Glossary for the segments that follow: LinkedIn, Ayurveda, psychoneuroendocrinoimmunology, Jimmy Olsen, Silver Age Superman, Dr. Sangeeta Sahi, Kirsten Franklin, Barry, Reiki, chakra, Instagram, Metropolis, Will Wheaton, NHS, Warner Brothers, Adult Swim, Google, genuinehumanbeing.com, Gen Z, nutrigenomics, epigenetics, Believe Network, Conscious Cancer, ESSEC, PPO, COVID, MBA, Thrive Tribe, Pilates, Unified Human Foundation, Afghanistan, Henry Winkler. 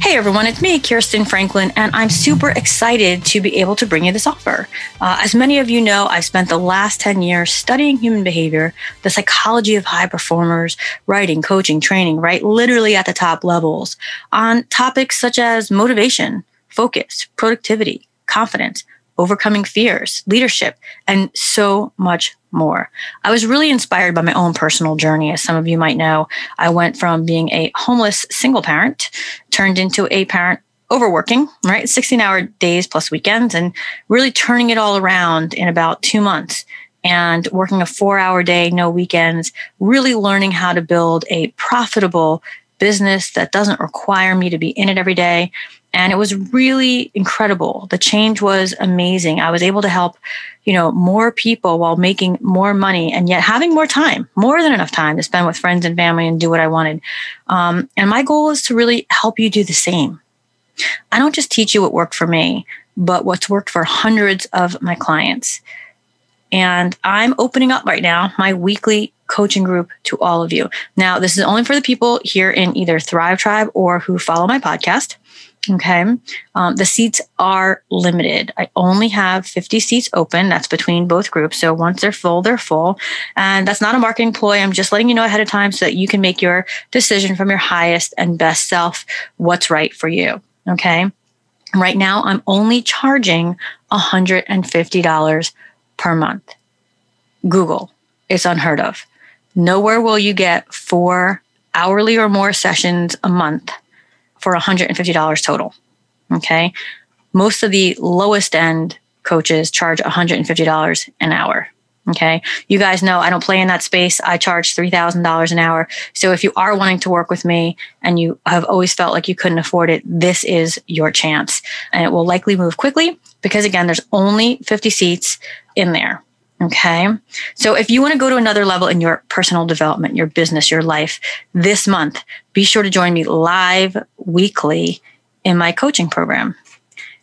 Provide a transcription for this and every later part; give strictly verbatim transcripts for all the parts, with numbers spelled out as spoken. Hey everyone, it's me, Kirsten Franklin, and I'm super excited to be able to bring you this offer. Uh, as many of you know, I've spent the last ten years studying human behavior, the psychology of high performers, writing, coaching, training, right? Literally at the top levels on topics such as motivation, focus, productivity, confidence, overcoming fears, leadership, and so much more. I was really inspired by my own personal journey. As some of you might know, I went from being a homeless single parent, turned into a parent overworking, right? sixteen hour days plus weekends, and really turning it all around in about two months and working a four hour day, no weekends, really learning how to build a profitable business that doesn't require me to be in it every day. And it was really incredible. The change was amazing. I was able to help, you know, more people while making more money and yet having more time, more than enough time to spend with friends and family and do what I wanted. Um, and my goal is to really help you do the same. I don't just teach you what worked for me, but what's worked for hundreds of my clients. And I'm opening up right now my weekly coaching group to all of you. Now, this is only for the people here in either Thrive Tribe or who follow my podcast. Okay. Um, the seats are limited. I only have fifty seats open. That's between both groups. So once they're full, they're full. And that's not a marketing ploy. I'm just letting you know ahead of time so that you can make your decision from your highest and best self, what's right for you. Okay. Right now, I'm only charging one hundred fifty dollars per month. Google. It's unheard of. Nowhere will you get four hourly or more sessions a month for one hundred fifty dollars total, okay? Most of the lowest end coaches charge one hundred fifty dollars an hour, okay? You guys know I don't play in that space. I charge three thousand dollars an hour. So if you are wanting to work with me and you have always felt like you couldn't afford it, this is your chance. And it will likely move quickly because, again, there's only fifty seats in there. Okay. So if you want to go to another level in your personal development, your business, your life this month, be sure to join me live weekly in my coaching program.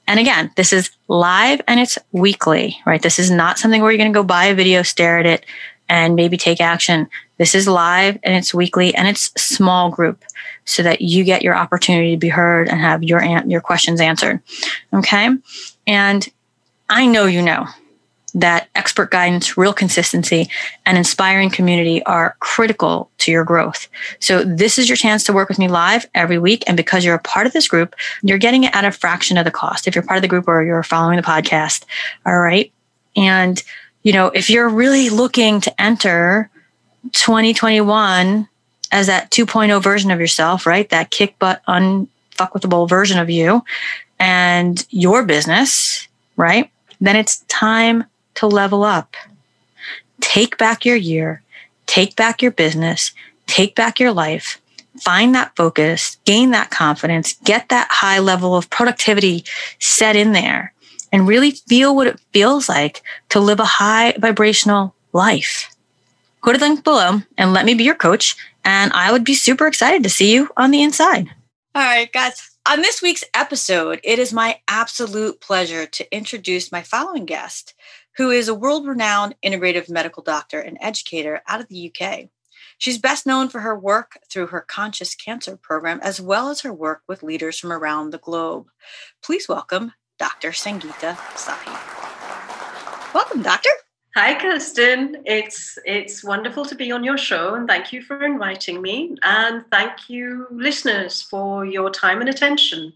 And again, this is live and it's weekly, right? This is not something where you're going to go buy a video, stare at it, and maybe take action. This is live and it's weekly and it's small group so that you get your opportunity to be heard and have your, an- your questions answered. Okay. And I know, you know, that expert guidance, real consistency, and inspiring community are critical to your growth. So this is your chance to work with me live every week. And because you're a part of this group, you're getting it at a fraction of the cost. If you're part of the group or you're following the podcast, all right. And, you know, if you're really looking to enter twenty twenty-one as that two point oh version of yourself, right? That kick butt, unfuckwithable version of you and your business, right? Then it's time to level up. Take back your year, take back your business, take back your life, find that focus, gain that confidence, get that high level of productivity set in there, and really feel what it feels like to live a high vibrational life. Go to the link below and let me be your coach, and I would be super excited to see you on the inside. All right, guys. On this week's episode, it is my absolute pleasure to introduce my following guest, who is a world-renowned integrative medical doctor and educator out of the U K. She's best known for her work through her Conscious Cancer program, as well as her work with leaders from around the globe. Please welcome Doctor Sangeeta Sahi. Welcome, doctor. Hi, Kirsten. It's it's wonderful to be on your show, and thank you for inviting me. And thank you, listeners, for your time and attention.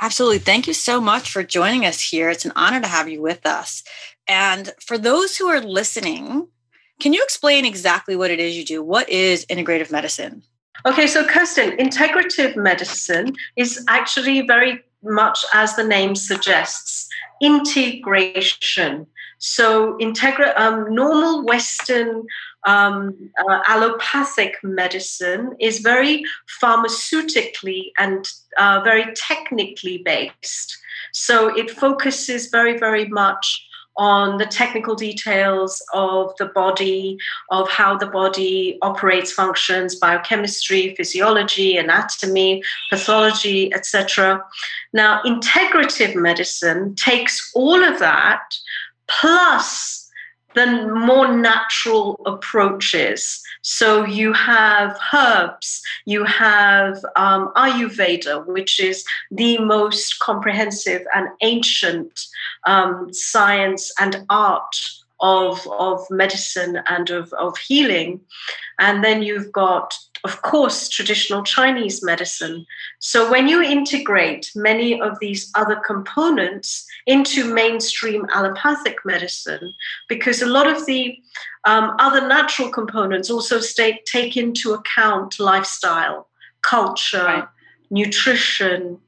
Absolutely. Thank you so much for joining us here. It's an honor to have you with us. And for those who are listening, can you explain exactly what it is you do? What is integrative medicine? Okay, so Kirsten, integrative medicine is actually very much as the name suggests, integration. So integra- um, normal Western um, uh, allopathic medicine is very pharmaceutically and uh, very technically based. So it focuses very, very much on the technical details of the body, of how the body operates, functions, biochemistry, physiology, anatomy, pathology, et cetera. Now, integrative medicine takes all of that plus the more natural approaches. So you have herbs, you have um, Ayurveda, which is the most comprehensive and ancient um, science and art of, of medicine and of, of healing. And then you've got, of course, traditional Chinese medicine. So when you integrate many of these other components into mainstream allopathic medicine, because a lot of the um, other natural components also stay, take into account lifestyle, culture, right, nutrition,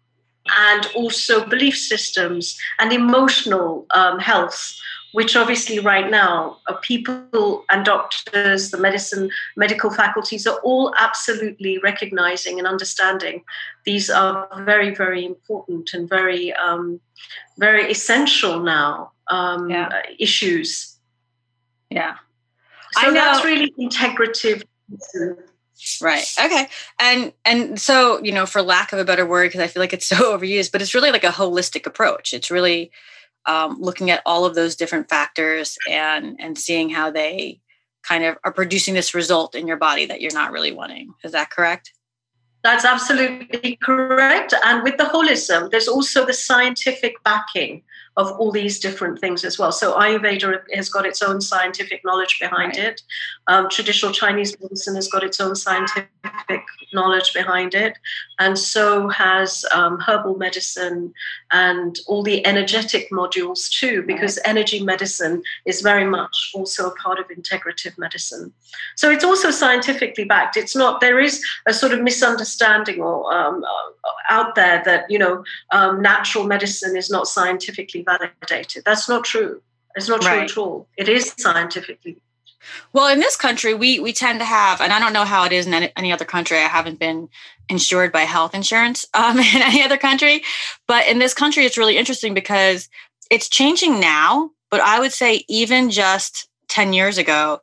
and also belief systems and emotional um, health, which obviously right now are people and doctors, the medicine, medical faculties are all absolutely recognizing and understanding. These are very, very important and very, um, very essential now um, yeah. Uh, issues. Yeah. So I know. That's really integrative. Right. Okay. And and so, you know, for lack of a better word, because I feel like it's so overused, but it's really like a holistic approach. It's really Um, looking at all of those different factors and and seeing how they kind of are producing this result in your body that you're not really wanting. Is that correct? That's absolutely correct. And with the holism, there's also the scientific backing of all these different things as well. So Ayurveda has got its own scientific knowledge behind right. it. Um, traditional Chinese medicine has got its own scientific knowledge behind it. And so has um, herbal medicine and all the energetic modules too, because right. energy medicine is very much also a part of integrative medicine. So it's also scientifically backed. It's not, there is a sort of misunderstanding or um, out there that, you know, um, natural medicine is not scientifically validated. That's not true. It's not true right. at all. It is scientifically. Well, in this country, we we tend to have, and I don't know how it is in any other country. I haven't been insured by health insurance um, in any other country. But in this country, it's really interesting because it's changing now. But I would say even just ten years ago,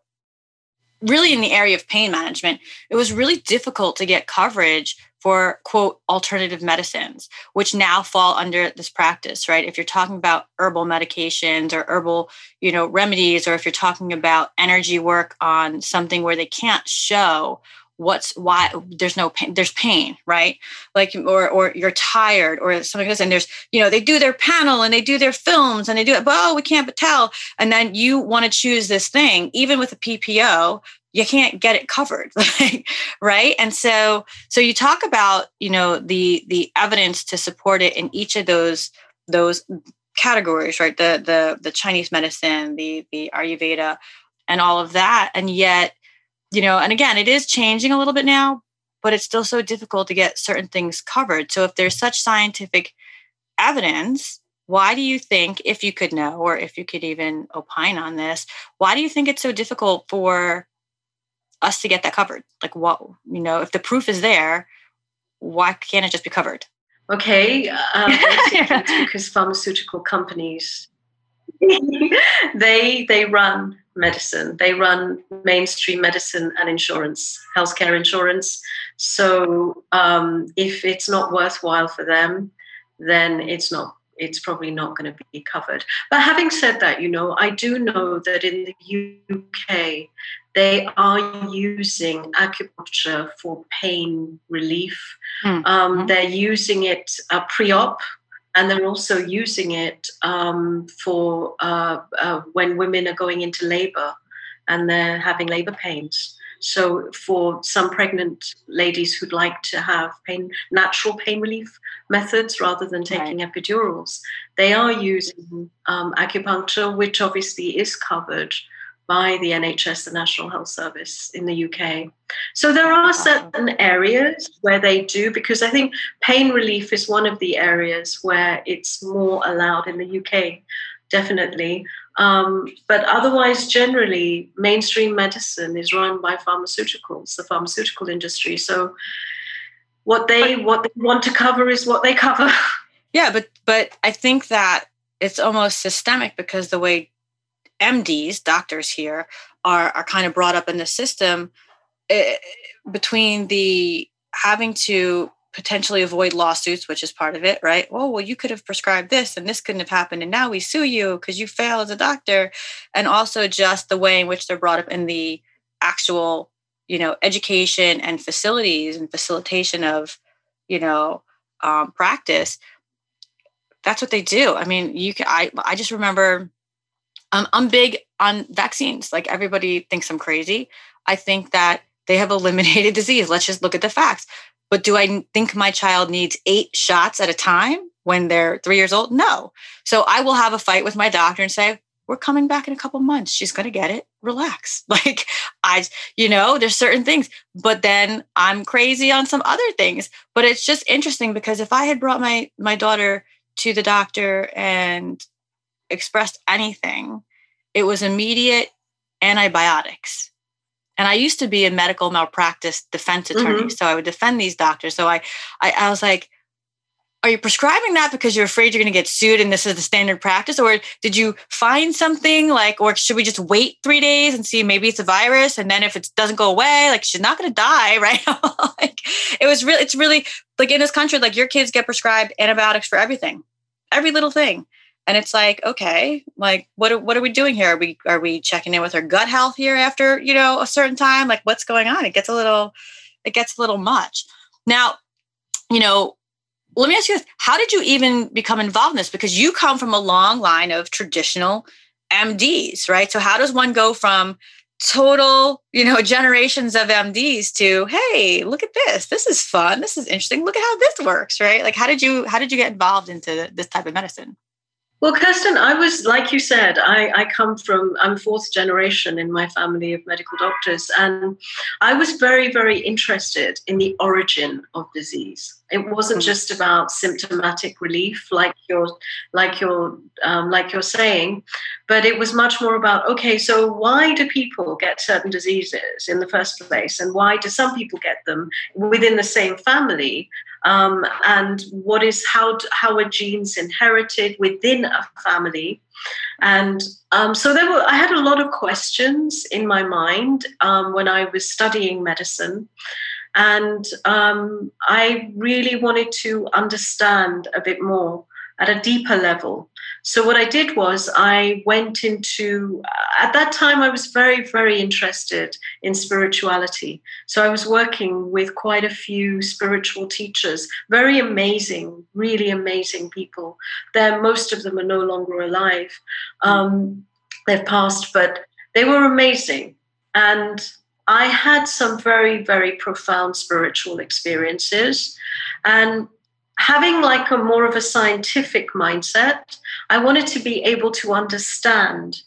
really in the area of pain management, it was really difficult to get coverage for, quote, alternative medicines, which now fall under this practice, right? If you're talking about herbal medications or herbal, you know, remedies, or if you're talking about energy work on something where they can't show what's why there's no pain, there's pain, right? Like, or, or you're tired or something like this. And there's, you know, they do their panel and they do their films and they do it, but oh, we can't but tell. And then you want to choose this thing, even with a P P O, you can't get it covered, right? And so, so you talk about, you know, the the evidence to support it in each of those those categories, right? The the the Chinese medicine, the the Ayurveda, and all of that. And yet, you know, and again, it is changing a little bit now, but it's still so difficult to get certain things covered. So, if there's such scientific evidence, why do you think, if you could know, or if you could even opine on this, why do you think it's so difficult for us to get that covered? Like, what, you know, if the proof is there, why can't it just be covered? Okay. Um, yeah. It's because pharmaceutical companies, they, they run medicine. They run mainstream medicine and insurance, healthcare insurance. So um, if it's not worthwhile for them, then it's not, it's probably not going to be covered. But having said that, you know, I do know that in the U K, they are using acupuncture for pain relief. Mm. Um, they're using it uh, pre-op, and they're also using it um, for uh, uh, when women are going into labor and they're having labor pains. So for some pregnant ladies who'd like to have pain, natural pain relief methods rather than taking right. epidurals, they are using um, acupuncture, which obviously is covered by the N H S, the National Health Service in the U K. So there are certain areas where they do, because I think pain relief is one of the areas where it's more allowed in the U K definitely. Um, but otherwise, generally, mainstream medicine is run by pharmaceuticals, the pharmaceutical industry. So what they what they want to cover is what they cover. Yeah, but but I think that it's almost systemic, because the way M Ds, doctors here, are are kind of brought up in the system, it, between the having to potentially avoid lawsuits, which is part of it, right? Oh, well, you could have prescribed this and this couldn't have happened, and now we sue you because you failed as a doctor. And also just the way in which they're brought up in the actual, you know, education and facilities and facilitation of, you know, um, practice. That's what they do. I mean, you can, I, I just remember um, I'm big on vaccines. Like, everybody thinks I'm crazy. I think that they have eliminated disease. Let's just look at the facts. But do I think my child needs eight shots at a time when they're three years old? No. So I will have a fight with my doctor and say, we're coming back in a couple months. She's going to get it. Relax. Like, I, you know, there's certain things, but then I'm crazy on some other things. But it's just interesting, because if I had brought my, my daughter to the doctor and expressed anything, it was immediate antibiotics. And I used to be a medical malpractice defense attorney. Mm-hmm. So I would defend these doctors. So I, I I was like, are you prescribing that because you're afraid you're going to get sued and this is the standard practice? Or did you find something, like, or should we just wait three days and see, maybe it's a virus? And then if it doesn't go away, like, she's not going to die, right? Like, it was really, it's really like in this country, like, your kids get prescribed antibiotics for everything, every little thing. And it's like, okay, like, what are, what are we doing here? Are we, are we checking in with her gut health here after, you know, a certain time? Like, what's going on? It gets a little, it gets a little much. Now, you know, let me ask you this. How did you even become involved in this? Because you come from a long line of traditional M Ds, right? So how does one go from total, you know, generations of M Ds to, hey, look at this. This is fun. This is interesting. Look at how this works, right? Like, how did you, how did you get involved into this type of medicine? Well, Kirsten, I was, like you said, I, I come from, I'm fourth generation in my family of medical doctors, and I was very, very interested in the origin of disease. It wasn't just about symptomatic relief, like you're, like you're, um, like you're saying, but it was much more about, okay, so why do people get certain diseases in the first place, and why do some people get them within the same family? Um, and what is, how, how are genes inherited within a family? And um, so there were, I had a lot of questions in my mind um, when I was studying medicine. And um, I really wanted to understand a bit more at a deeper level. So what I did was I went into, at that time, I was very, very interested in spirituality. So I was working with quite a few spiritual teachers, very amazing, really amazing people. They're, most of them are no longer alive. Um, they've passed, but they were amazing. And I had some very, very profound spiritual experiences, and having like a more of a scientific mindset, I wanted to be able to understand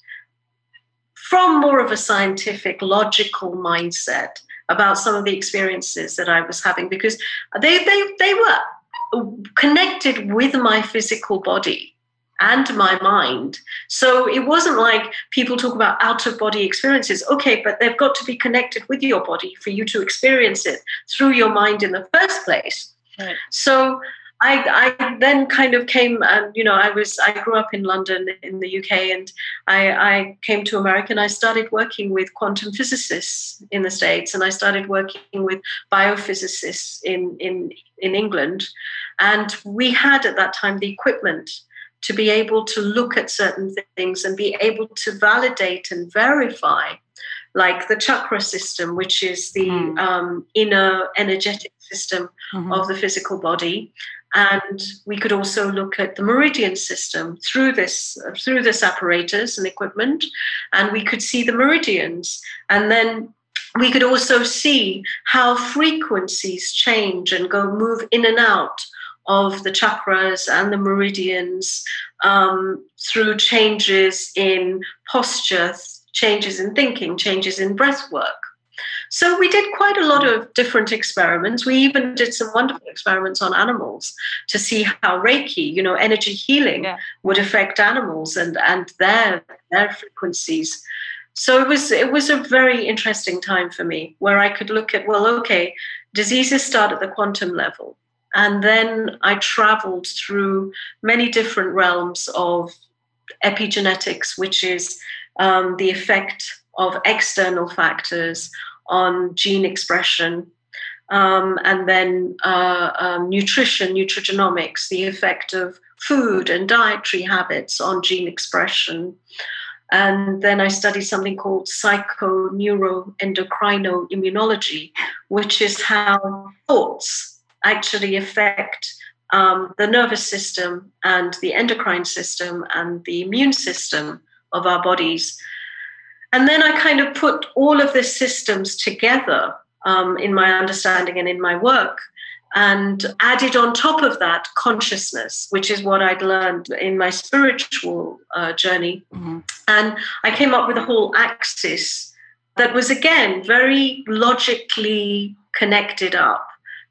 from more of a scientific, logical mindset about some of the experiences that I was having, because they they, they were connected with my physical body and my mind. So it wasn't like people talk about out-of-body experiences. Okay, but they've got to be connected with your body for you to experience it through your mind in the first place. Right. So I, I then kind of came, and, you know, I was, I grew up in London in the U K, and I, I came to America, and I started working with quantum physicists in the States, and I started working with biophysicists in, in, in England. And we had at that time the equipment to be able to look at certain things and be able to validate and verify, like the chakra system, which is the mm. um, inner energetic system mm-hmm. of the physical body. And we could also look at the meridian system through this, through this apparatus and equipment, and we could see the meridians. And then we could also see how frequencies change and go move in and out of the chakras and the meridians um, through changes in posture, changes in thinking, changes in breath work. So we did quite a lot of different experiments. We even did some wonderful experiments on animals to see how Reiki, you know, energy healing yeah. would affect animals and, and their, their frequencies. So it was, it was a very interesting time for me where I could look at, well, okay, diseases start at the quantum level. And then I traveled through many different realms of epigenetics, which is um, the effect of external factors on gene expression, um, and then uh, um, nutrition, nutrigenomics, the effect of food and dietary habits on gene expression. And then I studied something called psychoneuroendocrinoimmunology, which is how thoughts actually affect um, the nervous system and the endocrine system and the immune system of our bodies. And then I kind of put all of the systems together um, in my understanding and in my work, and added on top of that consciousness, which is what I'd learned in my spiritual uh, journey. Mm-hmm. And I came up with a whole axis that was, again, very logically connected up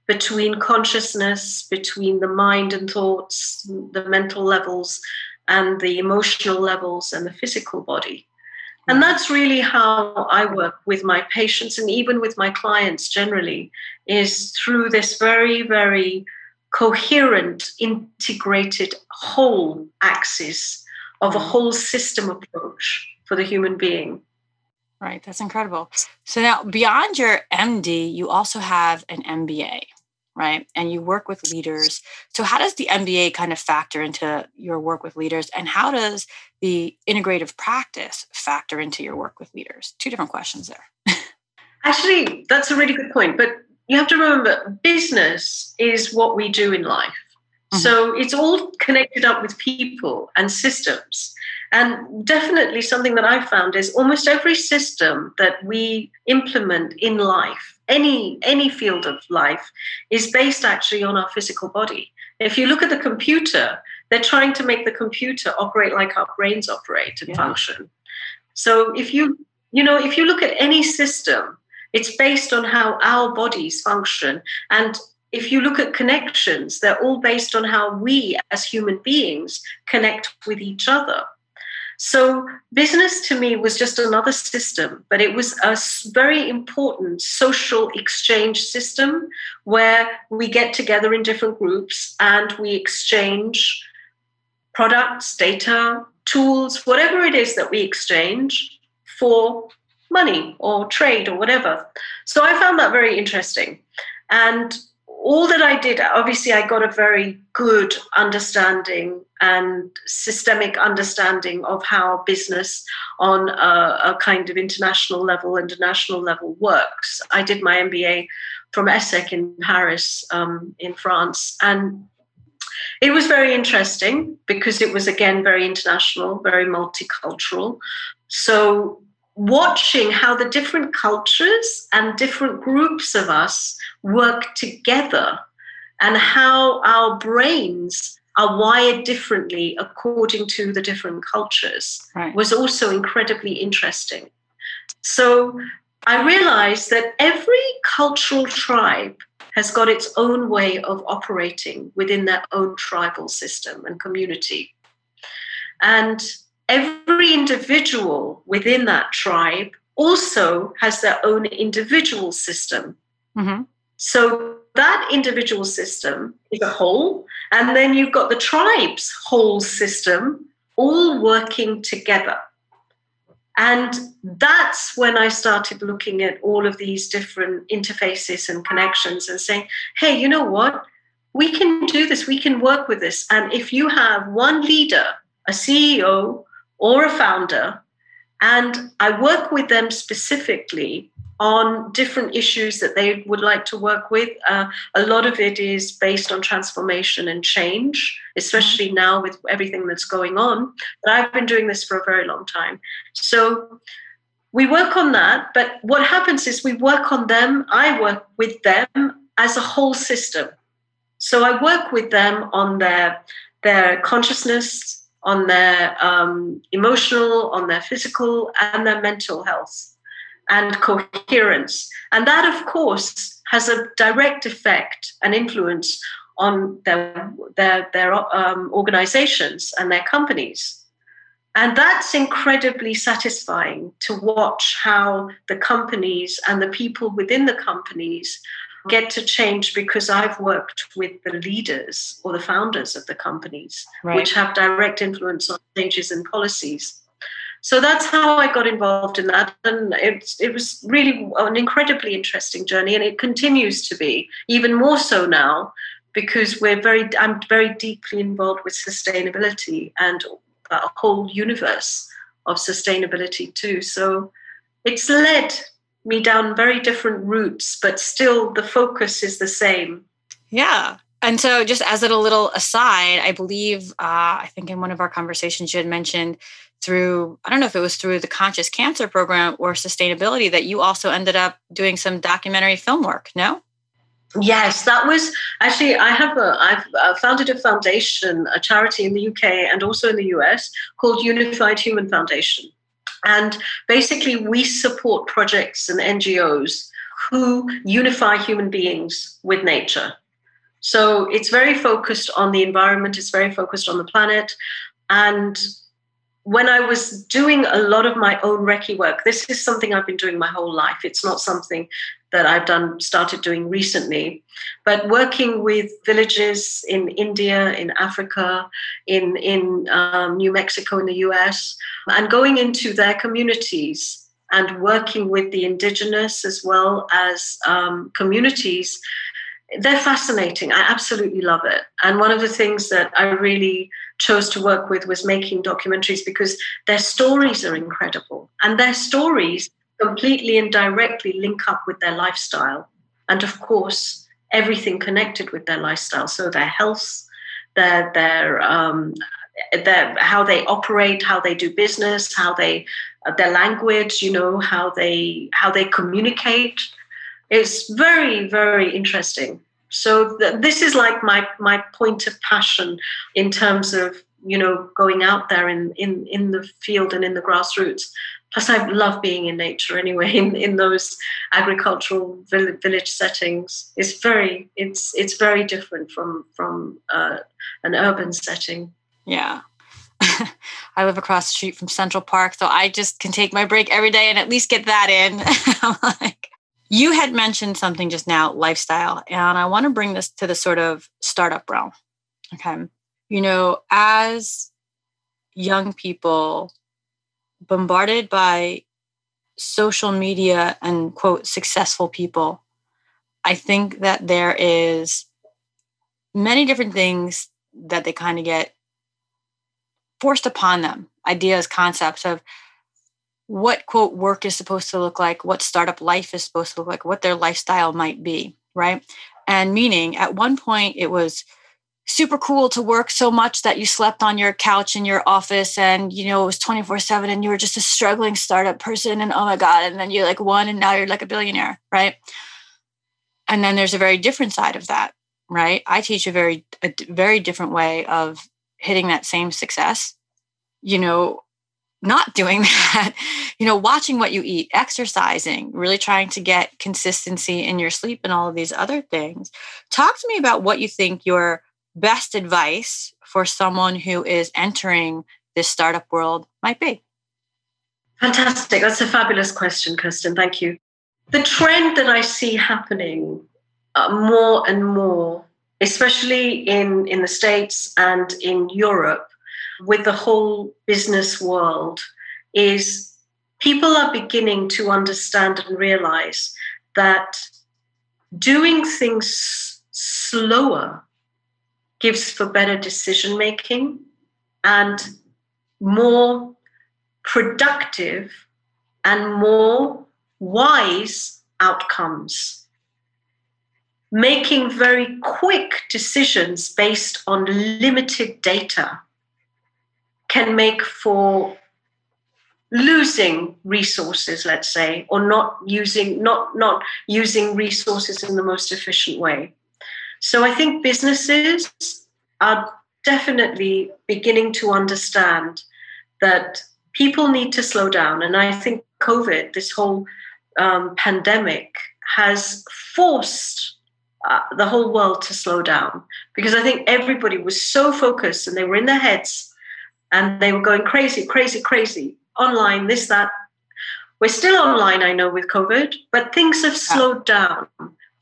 between consciousness, between the mind and thoughts, the mental levels, and the emotional levels, and the physical body. And that's really how I work with my patients and even with my clients generally, is through this very, very coherent, integrated whole axis of a whole system approach for the human being. Right. That's incredible. So now beyond your M D, you also have an M B A, right? And you work with leaders. So how does the M B A kind of factor into your work with leaders, and how does the integrative practice factor into your work with leaders? Two different questions there. Actually, that's a really good point. But you have to remember, business is what we do in life. Mm-hmm. So it's all connected up with people and systems. And definitely something that I found is almost every system that we implement in life, any, any field of life, is based actually on our physical body. If you look at the computer, they're trying to make the computer operate like our brains operate and yeah. function. So if you, you know, if you look at any system, it's based on how our bodies function. And if you look at connections, they're all based on how we as human beings connect with each other. So business to me was just another system, but it was a very important social exchange system where we get together in different groups and we exchange products, data, tools, whatever it is that we exchange for money or trade or whatever. So I found that very interesting. And all that I did, obviously, I got a very good understanding and systemic understanding of how business on a, a kind of international level, international level works. I did my M B A from ESSEC in Paris, um, in France, and it was very interesting because it was, again, very international, very multicultural. So watching how the different cultures and different groups of us work together, and how our brains are wired differently according to the different cultures right. was also incredibly interesting. So I realized that every cultural tribe has got its own way of operating within their own tribal system and community. And every individual within that tribe also has their own individual system. Mm-hmm. So that individual system is a whole, and then you've got the tribe's whole system all working together. And that's when I started looking at all of these different interfaces and connections and saying, hey, you know what? We can do this. We can work with this. And if you have one leader, a C E O, or a founder, and I work with them specifically on different issues that they would like to work with. Uh, a lot of it is based on transformation and change, especially now with everything that's going on. But I've been doing this for a very long time. So we work on that, but what happens is we work on them, I work with them as a whole system. So I work with them on their, their consciousness, on their um, emotional, on their physical, and their mental health. and coherence. And that, of course, has a direct effect and influence on their, their, their um, organizations and their companies. And that's incredibly satisfying to watch how the companies and the people within the companies get to change, because I've worked with the leaders or the founders of the companies, right, which have direct influence on changes in policies. So that's how I got involved in that. And it, it was really an incredibly interesting journey, and it continues to be, even more so now, because we're very, I'm very deeply involved with sustainability and a whole universe of sustainability too. So it's led me down very different routes, but still the focus is the same. Yeah. And so just as a little aside, I believe, uh, I think in one of our conversations you had mentioned through, I don't know if it was through the Conscious Cancer program or sustainability, that you also ended up doing some documentary film work, no? Yes, that was actually, I have a, I've founded a foundation, a charity in the U K and also in the U S called Unified Human Foundation. And basically we support projects and N G Os who unify human beings with nature. So it's very focused on the environment, it's very focused on the planet. And when I was doing a lot of my own recce work, this is something I've been doing my whole life. It's not something that I've done, started doing recently, but working with villages in India, in Africa, in, in um, New Mexico, in the U S, and going into their communities and working with the indigenous as well as um, communities, they're fascinating. I absolutely love it. And one of the things that I really chose to work with was making documentaries, because their stories are incredible, and their stories completely and directly link up with their lifestyle. And of course, everything connected with their lifestyle. So their health, their, their, um, their, how they operate, how they do business, how they, their language, you know, how they, how they communicate. It's very, very interesting. So th- this is like my, my point of passion in terms of, you know, going out there in, in, in the field and in the grassroots. Plus, I love being in nature anyway, in, in those agricultural vill- village settings. It's very, it's it's very different from, from uh, an urban setting. Yeah. I live across the street from Central Park, so I just can take my break every day and at least get that in. I'm like... You had mentioned something just now, lifestyle, and I want to bring this to the sort of startup realm. Okay. You know, as young people bombarded by social media and quote, successful people, I think that there is many different things that they kind of get forced upon them, ideas, concepts of what, quote, work is supposed to look like, what startup life is supposed to look like, what their lifestyle might be, right? And meaning at one point it was super cool to work so much that you slept on your couch in your office and, you know, it was twenty-four seven and you were just a struggling startup person and oh my God, and then you like won and now you're like a billionaire, right? And then there's a very different side of that, right? I teach a very, a very different way of hitting that same success, you know, not doing that, you know, watching what you eat, exercising, really trying to get consistency in your sleep and all of these other things. Talk to me about what you think your best advice for someone who is entering this startup world might be. Fantastic. That's a fabulous question, Kirsten. Thank you. The trend that I see happening uh, more and more, especially in, in the States and in Europe, with the whole business world, is people are beginning to understand and realize that doing things slower gives for better decision-making and more productive and more wise outcomes. Making very quick decisions based on limited data can make for losing resources, let's say, or not using, not, not using resources in the most efficient way. So I think businesses are definitely beginning to understand that people need to slow down. And I think COVID, this whole um, pandemic has forced uh, the whole world to slow down, because I think everybody was so focused and they were in their heads and they were going crazy, crazy, crazy, online, this, that. We're still online, I know, with COVID, but things have slowed down.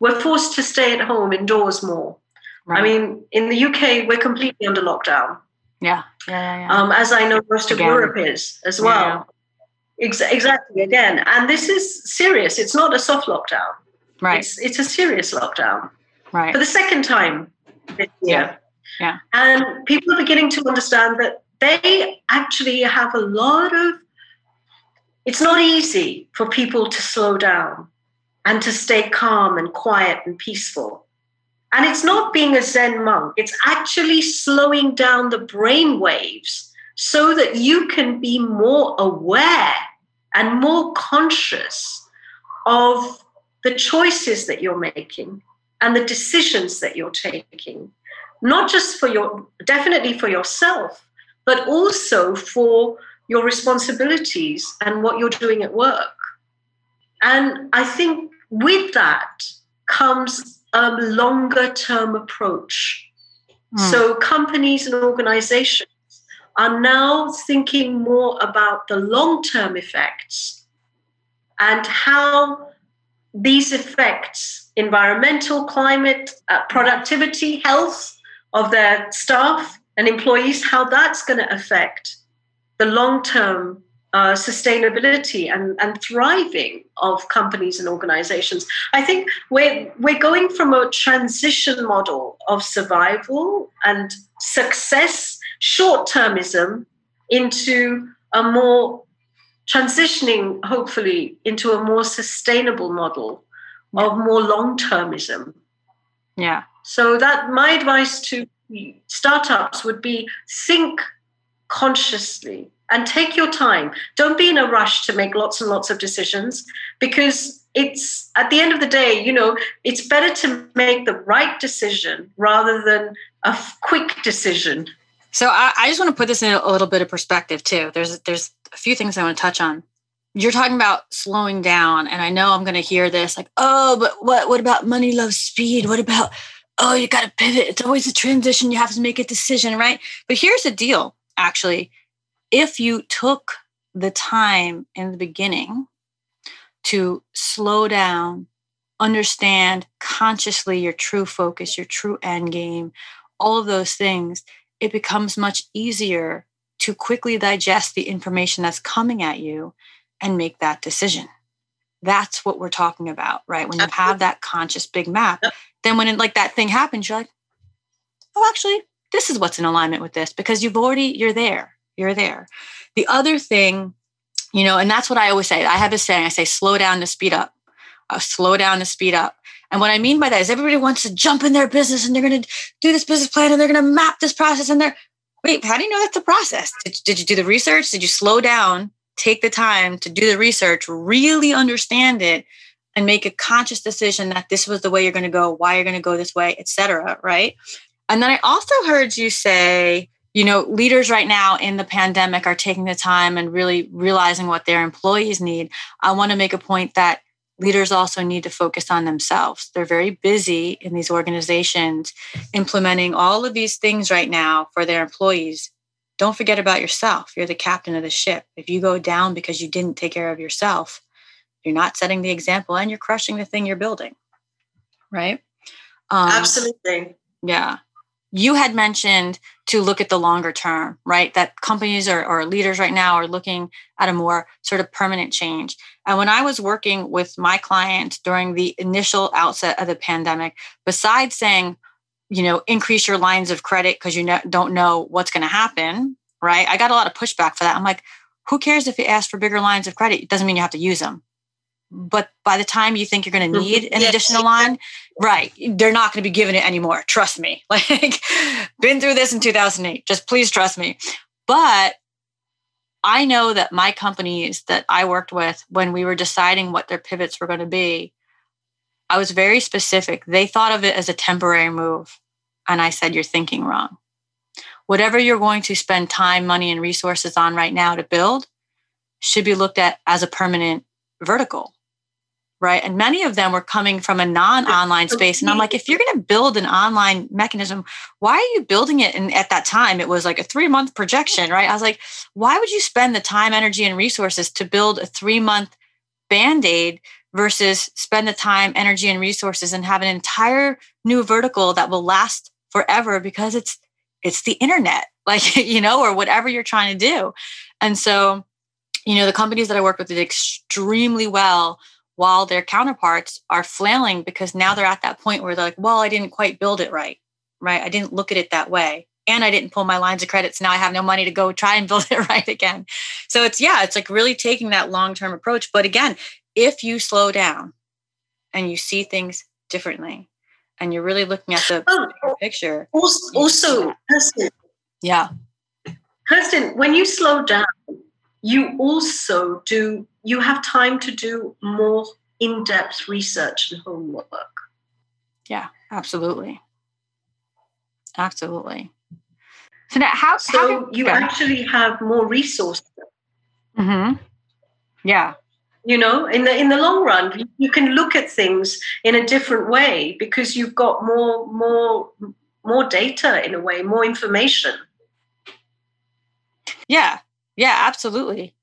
We're forced to stay at home, indoors more. Right. I mean, in the U K, we're completely under lockdown. Yeah, yeah, yeah. yeah. Um, as I know most of again. Europe is as well. Yeah. Ex- exactly, again. And this is serious. It's not a soft lockdown. Right. It's, it's a serious lockdown. Right. For the second time this year. Yeah. yeah. And people are beginning to understand that they actually have a lot of, it's not easy for people to slow down and to stay calm and quiet and peaceful. And it's not being a Zen monk. It's actually slowing down the brain waves so that you can be more aware and more conscious of the choices that you're making and the decisions that you're taking, not just for your, definitely for yourself, but also for your responsibilities and what you're doing at work. And I think with that comes a longer-term approach. Mm. So companies and organizations are now thinking more about the long-term effects and how these effects, environmental, climate, uh, productivity, health of their staff and employees, how that's going to affect the long-term uh, sustainability and, and thriving of companies and organizations. I think we're, we're going from a transition model of survival and success, short-termism, into a more transitioning, hopefully, into a more sustainable model yeah. of more long-termism. Yeah. So that my advice to startups would be think consciously and take your time. Don't be in a rush to make lots and lots of decisions, because it's at the end of the day, you know, it's better to make the right decision rather than a f- quick decision. So I, I just want to put this in a little bit of perspective too. There's there's a few things I want to touch on. You're talking about slowing down, and I know I'm going to hear this like, oh, but what what about money loves speed? What about, oh, you got to pivot? It's always a transition. You have to make a decision, right? But here's the deal. Actually, if you took the time in the beginning to slow down, understand consciously your true focus, your true end game, all of those things, it becomes much easier to quickly digest the information that's coming at you and make that decision. That's what we're talking about, right? When you have that conscious big map, then when it, like that thing happens, you're like, oh, actually, this is what's in alignment with this, because you've already, you're there, you're there. The other thing, you know, and that's what I always say. I have this saying, I say, slow down to speed up, uh, slow down to speed up. And what I mean by that is everybody wants to jump in their business and they're going to do this business plan and they're going to map this process. And they're, wait, how do you know that's the process? Did, did you do the research? Did you slow down, take the time to do the research, really understand it, and make a conscious decision that this was the way you're going to go, why you're going to go this way, et cetera, right? And then I also heard you say, you know, leaders right now in the pandemic are taking the time and really realizing what their employees need. I want to make a point that leaders also need to focus on themselves. They're very busy in these organizations implementing all of these things right now for their employees. Don't forget about yourself. You're the captain of the ship. If you go down because you didn't take care of yourself, you're not setting the example and you're crushing the thing you're building, right? Um, Absolutely. Yeah. You had mentioned to look at the longer term, right? That companies or, or leaders right now are looking at a more sort of permanent change. And when I was working with my clients during the initial outset of the pandemic, besides saying, you know, increase your lines of credit because you don't know what's going to happen, right? I got a lot of pushback for that. I'm like, who cares if you ask for bigger lines of credit? It doesn't mean you have to use them. But by the time you think you're going to need an yes. additional line, right, they're not going to be giving it anymore. Trust me. Like, been through this in two thousand eight. Just please trust me. But I know that my companies that I worked with, when we were deciding what their pivots were going to be, I was very specific. They thought of it as a temporary move. And I said, you're thinking wrong. Whatever you're going to spend time, money, and resources on right now to build should be looked at as a permanent vertical. right? And many of them were coming from a non-online space. And I'm like, if you're going to build an online mechanism, why are you building it? And at that time, it was like a three-month projection, right? I was like, why would you spend the time, energy, and resources to build a three-month Band-Aid versus spend the time, energy, and resources and have an entire new vertical that will last forever because it's it's the internet, like, you know, or whatever you're trying to do. And so, you know, the companies that I work with did extremely well while their counterparts are flailing because now they're at that point where they're like, well, I didn't quite build it right, right? I didn't look at it that way. And I didn't pull my lines of credit. So now I have no money to go try and build it right again. So it's, yeah, it's like really taking that long-term approach. But again, if you slow down and you see things differently and you're really looking at the oh, picture. Also, also Kirsten, yeah. Kirsten, when you slow down, you also do, you have time to do more in-depth research and homework. Yeah, absolutely. Absolutely. So now how, so how you actually have more resources. Mm-hmm. Yeah. You know, in the in the long run, you can look at things in a different way because you've got more more more data in a way, more information. Yeah, yeah, absolutely.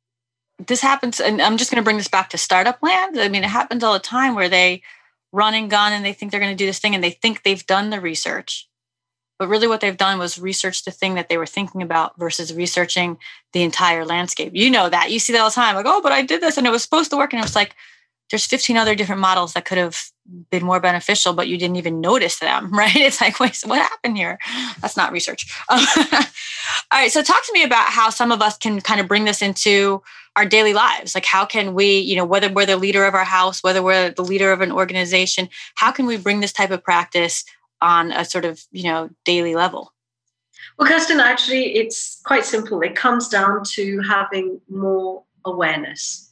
This happens, and I'm just going to bring this back to startup land. I mean, it happens all the time where they run and gun, and they think they're going to do this thing, and they think they've done the research, but really what they've done was research the thing that they were thinking about versus researching the entire landscape. You know that. You see that all the time. Like, oh, but I did this and it was supposed to work. And it was like, there's fifteen other different models that could have been more beneficial, but you didn't even notice them, right? It's like, wait, so what happened here? That's not research. Um, all right. So talk to me about how some of us can kind of bring this into our daily lives. Like how can we, you know, whether we're the leader of our house, whether we're the leader of an organization, how can we bring this type of practice on a sort of, you know, daily level? Well, Kirsten, actually, it's quite simple. It comes down to having more awareness,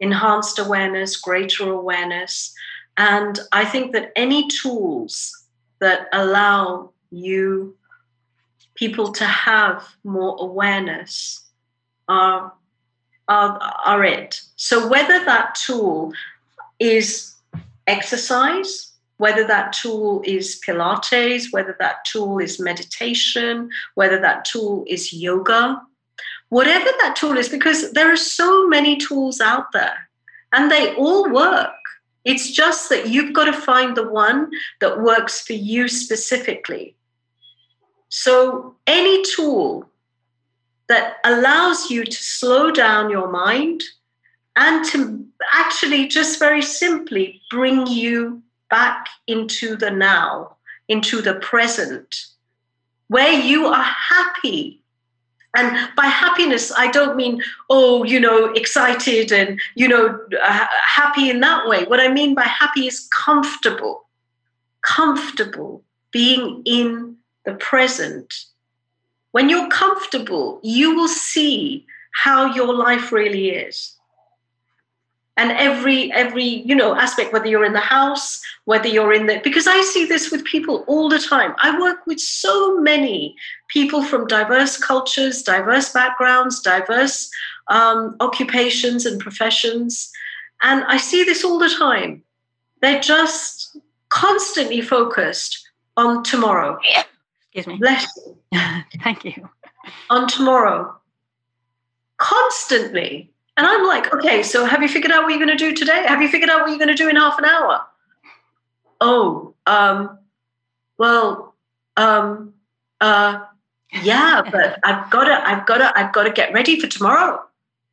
enhanced awareness, greater awareness. And I think that any tools that allow you people to have more awareness are, are, are it. So whether that tool is exercise, whether that tool is Pilates, whether that tool is meditation, whether that tool is yoga, whatever that tool is, because there are so many tools out there and they all work. It's just that you've got to find the one that works for you specifically. So any tool that allows you to slow down your mind and to actually just very simply bring you back into the now, into the present, where you are happy. And by happiness, I don't mean, oh, you know, excited and, you know, uh, happy in that way. What I mean by happy is comfortable, comfortable being in the present. When you're comfortable, you will see how your life really is. And every, every, you know, aspect, whether you're in the house, whether you're in the, because I see this with people all the time. I work with so many people from diverse cultures, diverse backgrounds, diverse um, occupations and professions. And I see this all the time. They're just constantly focused on tomorrow. Excuse me. Bless you. Thank you. On tomorrow. Constantly. And I'm like, okay, so have you figured out what you're going to do today? Have you figured out what you're going to do in half an hour? Oh, um, well, um, uh, yeah, but I've got to, I've got to, I've got to get ready for tomorrow.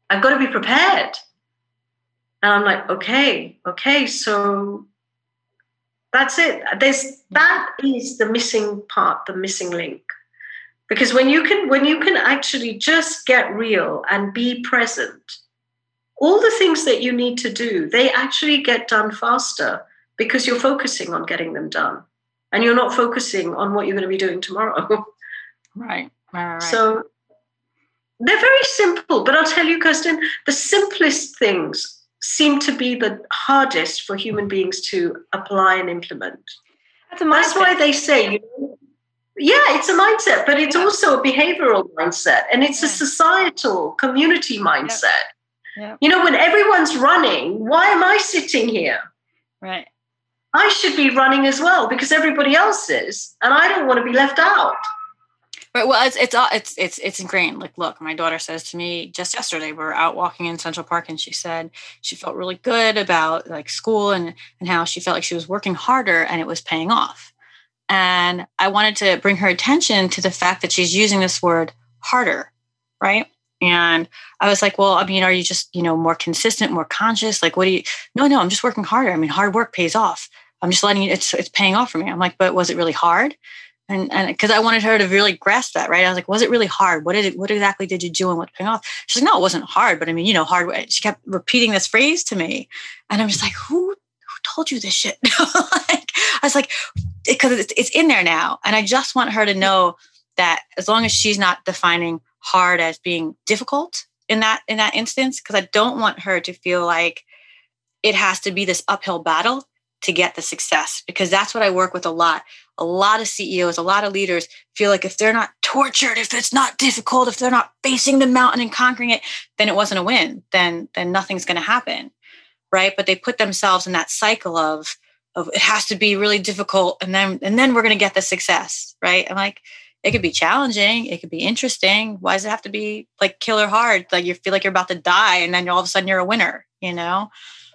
I've got to be prepared. And I'm like, okay, okay, so that's it. There's that is the missing part, the missing link, because when you can, when you can actually just get real and be present. All the things that you need to do, they actually get done faster because you're focusing on getting them done and you're not focusing on what you're going to be doing tomorrow. Right. Right, right. So they're very simple, but I'll tell you, Kirsten, the simplest things seem to be the hardest for human beings to apply and implement. That's, a That's why they say, you know, yeah, it's a mindset, but it's yeah. also a behavioral mindset and it's yeah. a societal community mindset. Yeah. Yeah. You know, when everyone's running, why am I sitting here? Right. I should be running as well because everybody else is, and I don't want to be left out. Right. Well, it's it's it's it's it's ingrained. Like, look, my daughter says to me just yesterday, we were out walking in Central Park, and she said she felt really good about like school and and how she felt like she was working harder and it was paying off. And I wanted to bring her attention to the fact that she's using this word harder, right? And I was like, well, I mean, are you just, you know, more consistent, more conscious? Like, what do you, no, no, I'm just working harder. I mean, hard work pays off. I'm just letting you, it's, it's paying off for me. I'm like, but was it really hard? And, and cause I wanted her to really grasp that. Right. I was like, was it really hard? What did it, what exactly did you do and what's paying off? She's like, no, it wasn't hard, but I mean, you know, hard. She kept repeating this phrase to me. And I'm just like, who, who told you this shit? Like, I was like, it, cause it's, it's in there now. And I just want her to know that as long as she's not defining hard as being difficult in that, in that instance, because I don't want her to feel like it has to be this uphill battle to get the success, because that's what I work with a lot. A lot of C E Os, a lot of leaders feel like if they're not tortured, if it's not difficult, if they're not facing the mountain and conquering it, then it wasn't a win. Then, then nothing's going to happen. Right. But they put themselves in that cycle of, of it has to be really difficult. And then, and then we're going to get the success. Right. I'm like, it could be challenging. It could be interesting. Why does it have to be like killer hard? Like you feel like you're about to die and then all of a sudden you're a winner, you know?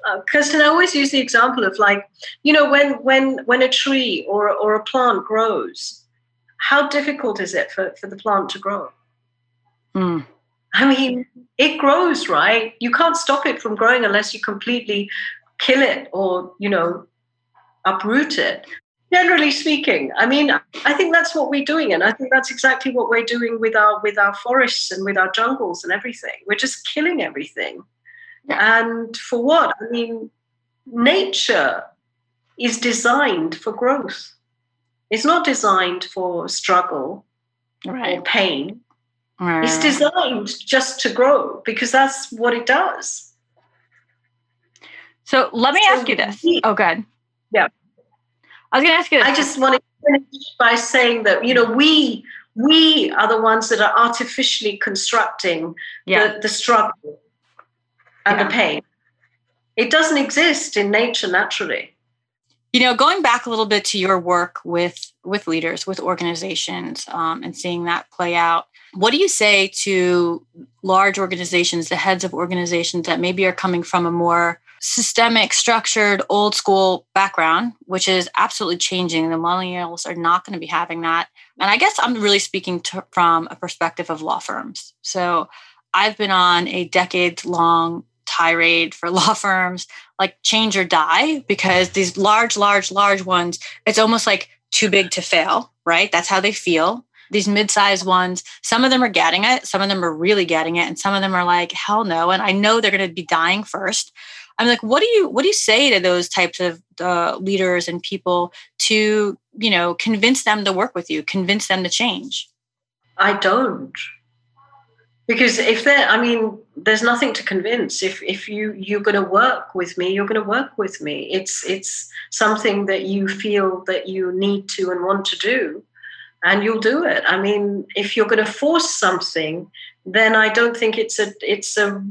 Uh, Kirsten, I always use the example of like, you know, when when when a tree or, or a plant grows, how difficult is it for, for the plant to grow? Mm. I mean, it grows, right? You can't stop it from growing unless you completely kill it or, you know, uproot it. Generally speaking, I mean, I think that's what we're doing. And I think that's exactly what we're doing with our with our forests and with our jungles and everything. We're just killing everything. Yeah. And for what? I mean, nature is designed for growth. It's not designed for struggle right. or pain. Right. It's designed just to grow because that's what it does. So let me so ask you this. We, oh, good. Yeah. I was going to ask you this. I just want to finish by saying that, you know, we we are the ones that are artificially constructing yeah. the, the struggle. And yeah. the pain. It doesn't exist in nature naturally. You know, going back a little bit to your work with, with leaders, with organizations, um, and seeing that play out, what do you say to large organizations, the heads of organizations that maybe are coming from a more systemic, structured, old school background, which is absolutely changing? The millennials are not going to be having that. And I guess I'm really speaking to, from a perspective of law firms. So I've been on a decades-long tirade for law firms, like change or die, because these large, large, large ones, it's almost like too big to fail, right? That's how they feel. These mid-sized ones, some of them are getting it, some of them are really getting it, and some of them are like, hell no, and I know they're going to be dying first. I'm like, what do you what do you say to those types of uh, leaders and people to, you know, convince them to work with you, convince them to change? I don't. Because if they're, I mean, there's nothing to convince. If if you, you're going to work with me, you're going to work with me. It's it's something that you feel that you need to and want to do, and you'll do it. I mean, if you're going to force something, then I don't think it's a it's a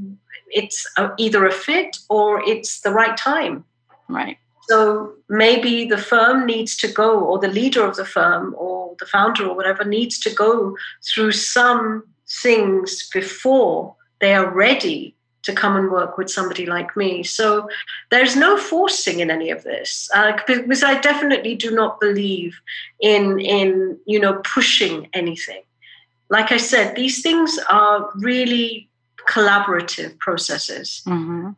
it's a, either a fit or it's the right time. Right. So maybe the firm needs to go, or the leader of the firm, or the founder, or whatever, needs to go through some things before they are ready to come and work with somebody like me. So there's no forcing in any of this, uh, because I definitely do not believe in in you know pushing anything. Like I said, these things are really collaborative processes, mm-hmm.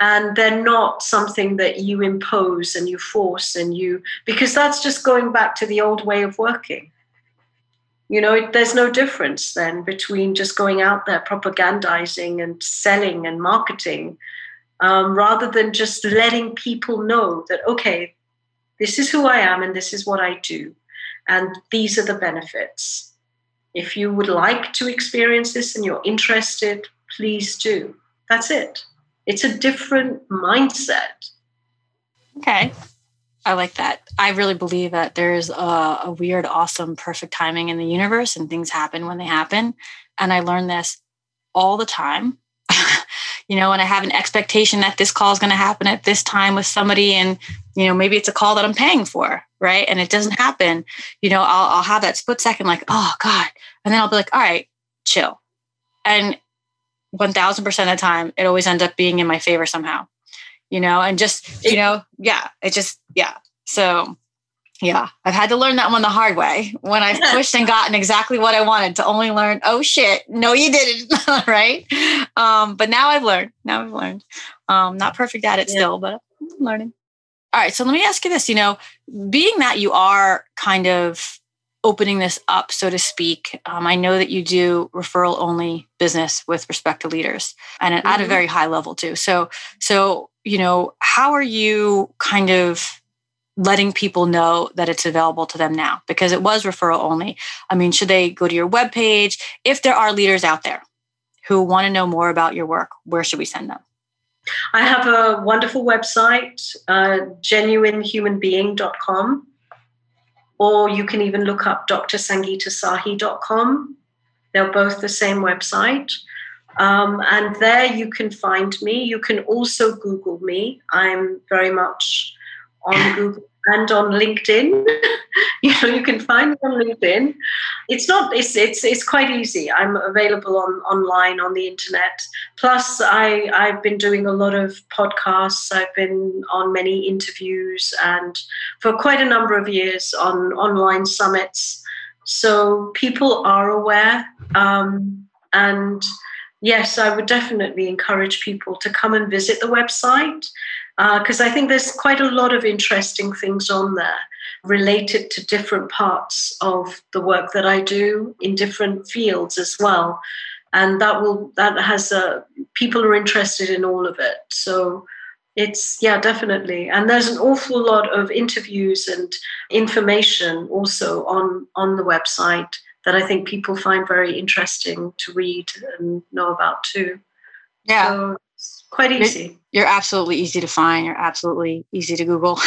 and they're not something that you impose and you force and you because that's just going back to the old way of working. You know, there's no difference then between just going out there propagandizing and selling and marketing um, rather than just letting people know that, okay, this is who I am and this is what I do. And these are the benefits. If you would like to experience this and you're interested, please do. That's it. It's a different mindset. Okay. I like that. I really believe that there's a, a weird, awesome, perfect timing in the universe and things happen when they happen. And I learn this all the time. you know, and I have an expectation that this call is going to happen at this time with somebody. And, you know, maybe it's a call that I'm paying for, right? And it doesn't happen. You know, I'll, I'll have that split second like, oh God. And then I'll be like, all right, chill. And one thousand percent of the time, it always ends up being in my favor somehow, you know, and just, you know, yeah, it just, yeah. So yeah, I've had to learn that one the hard way when I've pushed and gotten exactly what I wanted to only learn, oh shit, no, you didn't. Right. Um, but now I've learned, now I've learned, um, not perfect at it yeah. still, but I'm learning. All right. So let me ask you this, you know, being that you are kind of opening this up, so to speak. Um, I know that you do referral only business with respect to leaders and mm-hmm. at a very high level too. So, so, you know, how are you kind of letting people know that it's available to them now? Because it was referral only. I mean, should they go to your webpage? If there are leaders out there who want to know more about your work, where should we send them? I have a wonderful website, uh, genuine human being dot com. Or you can even look up D R sangeeta sahi dot com. They're both the same website. Um, and there you can find me. You can also Google me. I'm very much on Google and on LinkedIn. You know, you can find me on LinkedIn. It's not, it's it's it's quite easy. I'm available on online on the internet. Plus, I, I've been doing a lot of podcasts. I've been on many interviews and for quite a number of years on online summits. So people are aware. Um, and yes, I would definitely encourage people to come and visit the website because uh, I think there's quite a lot of interesting things on there related to different parts of the work that I do in different fields as well. And that will, that has a, people are interested in all of it. So it's, yeah, definitely. And there's an awful lot of interviews and information also on, on the website that I think people find very interesting to read and know about too. Yeah. So it's quite easy. You're absolutely easy to find. You're absolutely easy to Google.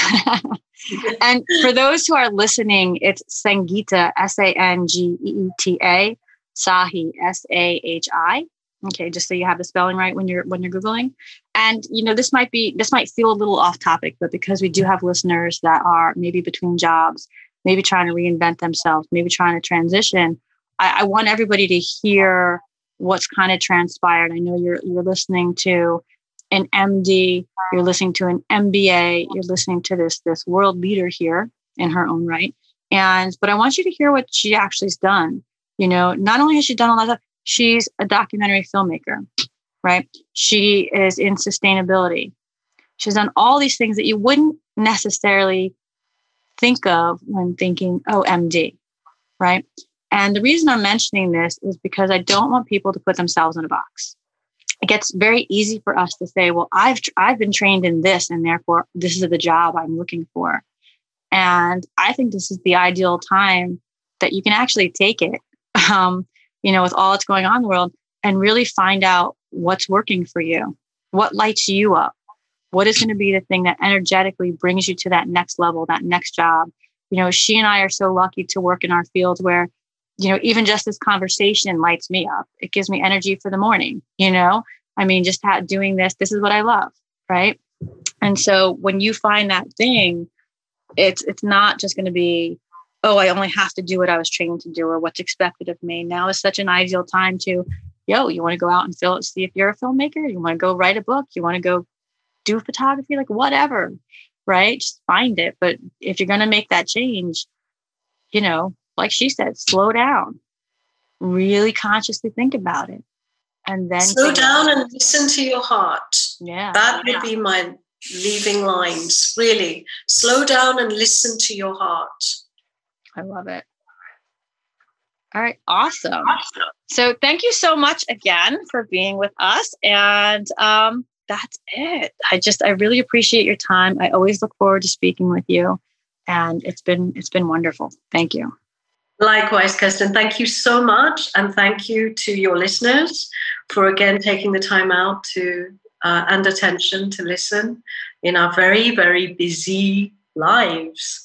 And for those who are listening, it's Sangeeta, S A N G E E T A. Sahi, S A H I. Okay, just so you have the spelling right when you're when you're Googling. And you know, this might be this might feel a little off topic, but because we do have listeners that are maybe between jobs, maybe trying to reinvent themselves, maybe trying to transition, I, I want everybody to hear what's kind of transpired. I know you're you're listening to an M D, you're listening to an M B A, you're listening to this this world leader here in her own right. And but I want you to hear what she actually's done. You know, not only has she done all that stuff, she's a documentary filmmaker, right? She is in sustainability. She's done all these things that you wouldn't necessarily think of when thinking, oh, M D, right? And the reason I'm mentioning this is because I don't want people to put themselves in a box. It gets very easy for us to say, well, I've I've been trained in this, and therefore this is the job I'm looking for. And I think this is the ideal time that you can actually take it. Um, you know, with all that's going on in the world, and really find out what's working for you, what lights you up, what is going to be the thing that energetically brings you to that next level, that next job. You know, she and I are so lucky to work in our field where, you know, even just this conversation lights me up. It gives me energy for the morning. You know, I mean, just how, doing this, this is what I love, right? And so when you find that thing, it's it's not just going to be, oh, I only have to do what I was trained to do or what's expected of me. Now is such an ideal time to, yo, you want to go out and fill it, see if you're a filmmaker, you want to go write a book, you want to go do photography, like whatever, right? Just find it. But if you're going to make that change, you know, like she said, slow down, really consciously think about it. And then slow down and listen to your heart. Yeah. That would be my leaving lines, really. Slow down and listen to your heart. I love it. All right. Awesome. awesome. So thank you so much again for being with us. And um, that's it. I just, I really appreciate your time. I always look forward to speaking with you. And it's been, it's been wonderful. Thank you. Likewise, Kirsten. Thank you so much. And thank you to your listeners for again, taking the time out to, uh, and attention to listen in our very, very busy lives.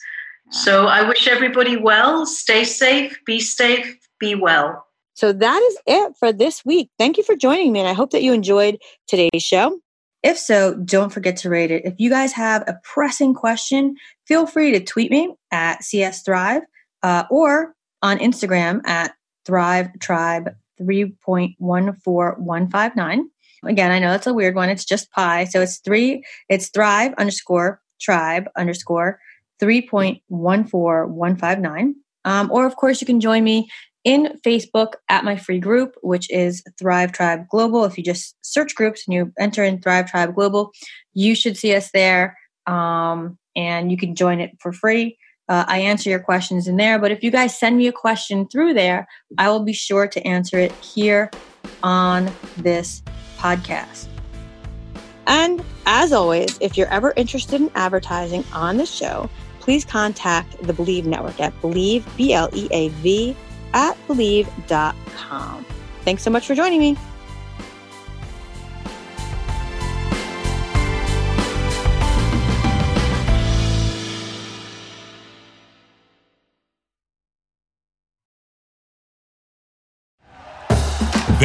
So I wish everybody well, stay safe, be safe, be well. So that is it for this week. Thank you for joining me, and I hope that you enjoyed today's show. If so, don't forget to rate it. If you guys have a pressing question, feel free to tweet me at C S Thrive uh, or on Instagram at Thrive Tribe three point one four one five nine. Again, I know that's a weird one. It's just pi. So it's three, it's Thrive underscore Tribe underscore three point one four one five nine. Um, or of course you can join me in Facebook at my free group, which is Thrive Tribe Global. If you just search groups and you enter in Thrive Tribe Global, you should see us there. Um, and you can join it for free. Uh, I answer your questions in there, but if you guys send me a question through there, I will be sure to answer it here on this podcast. And as always, if you're ever interested in advertising on the show, please contact the Believe Network at Believe, B L E A V, at Believe dot com. Thanks so much for joining me.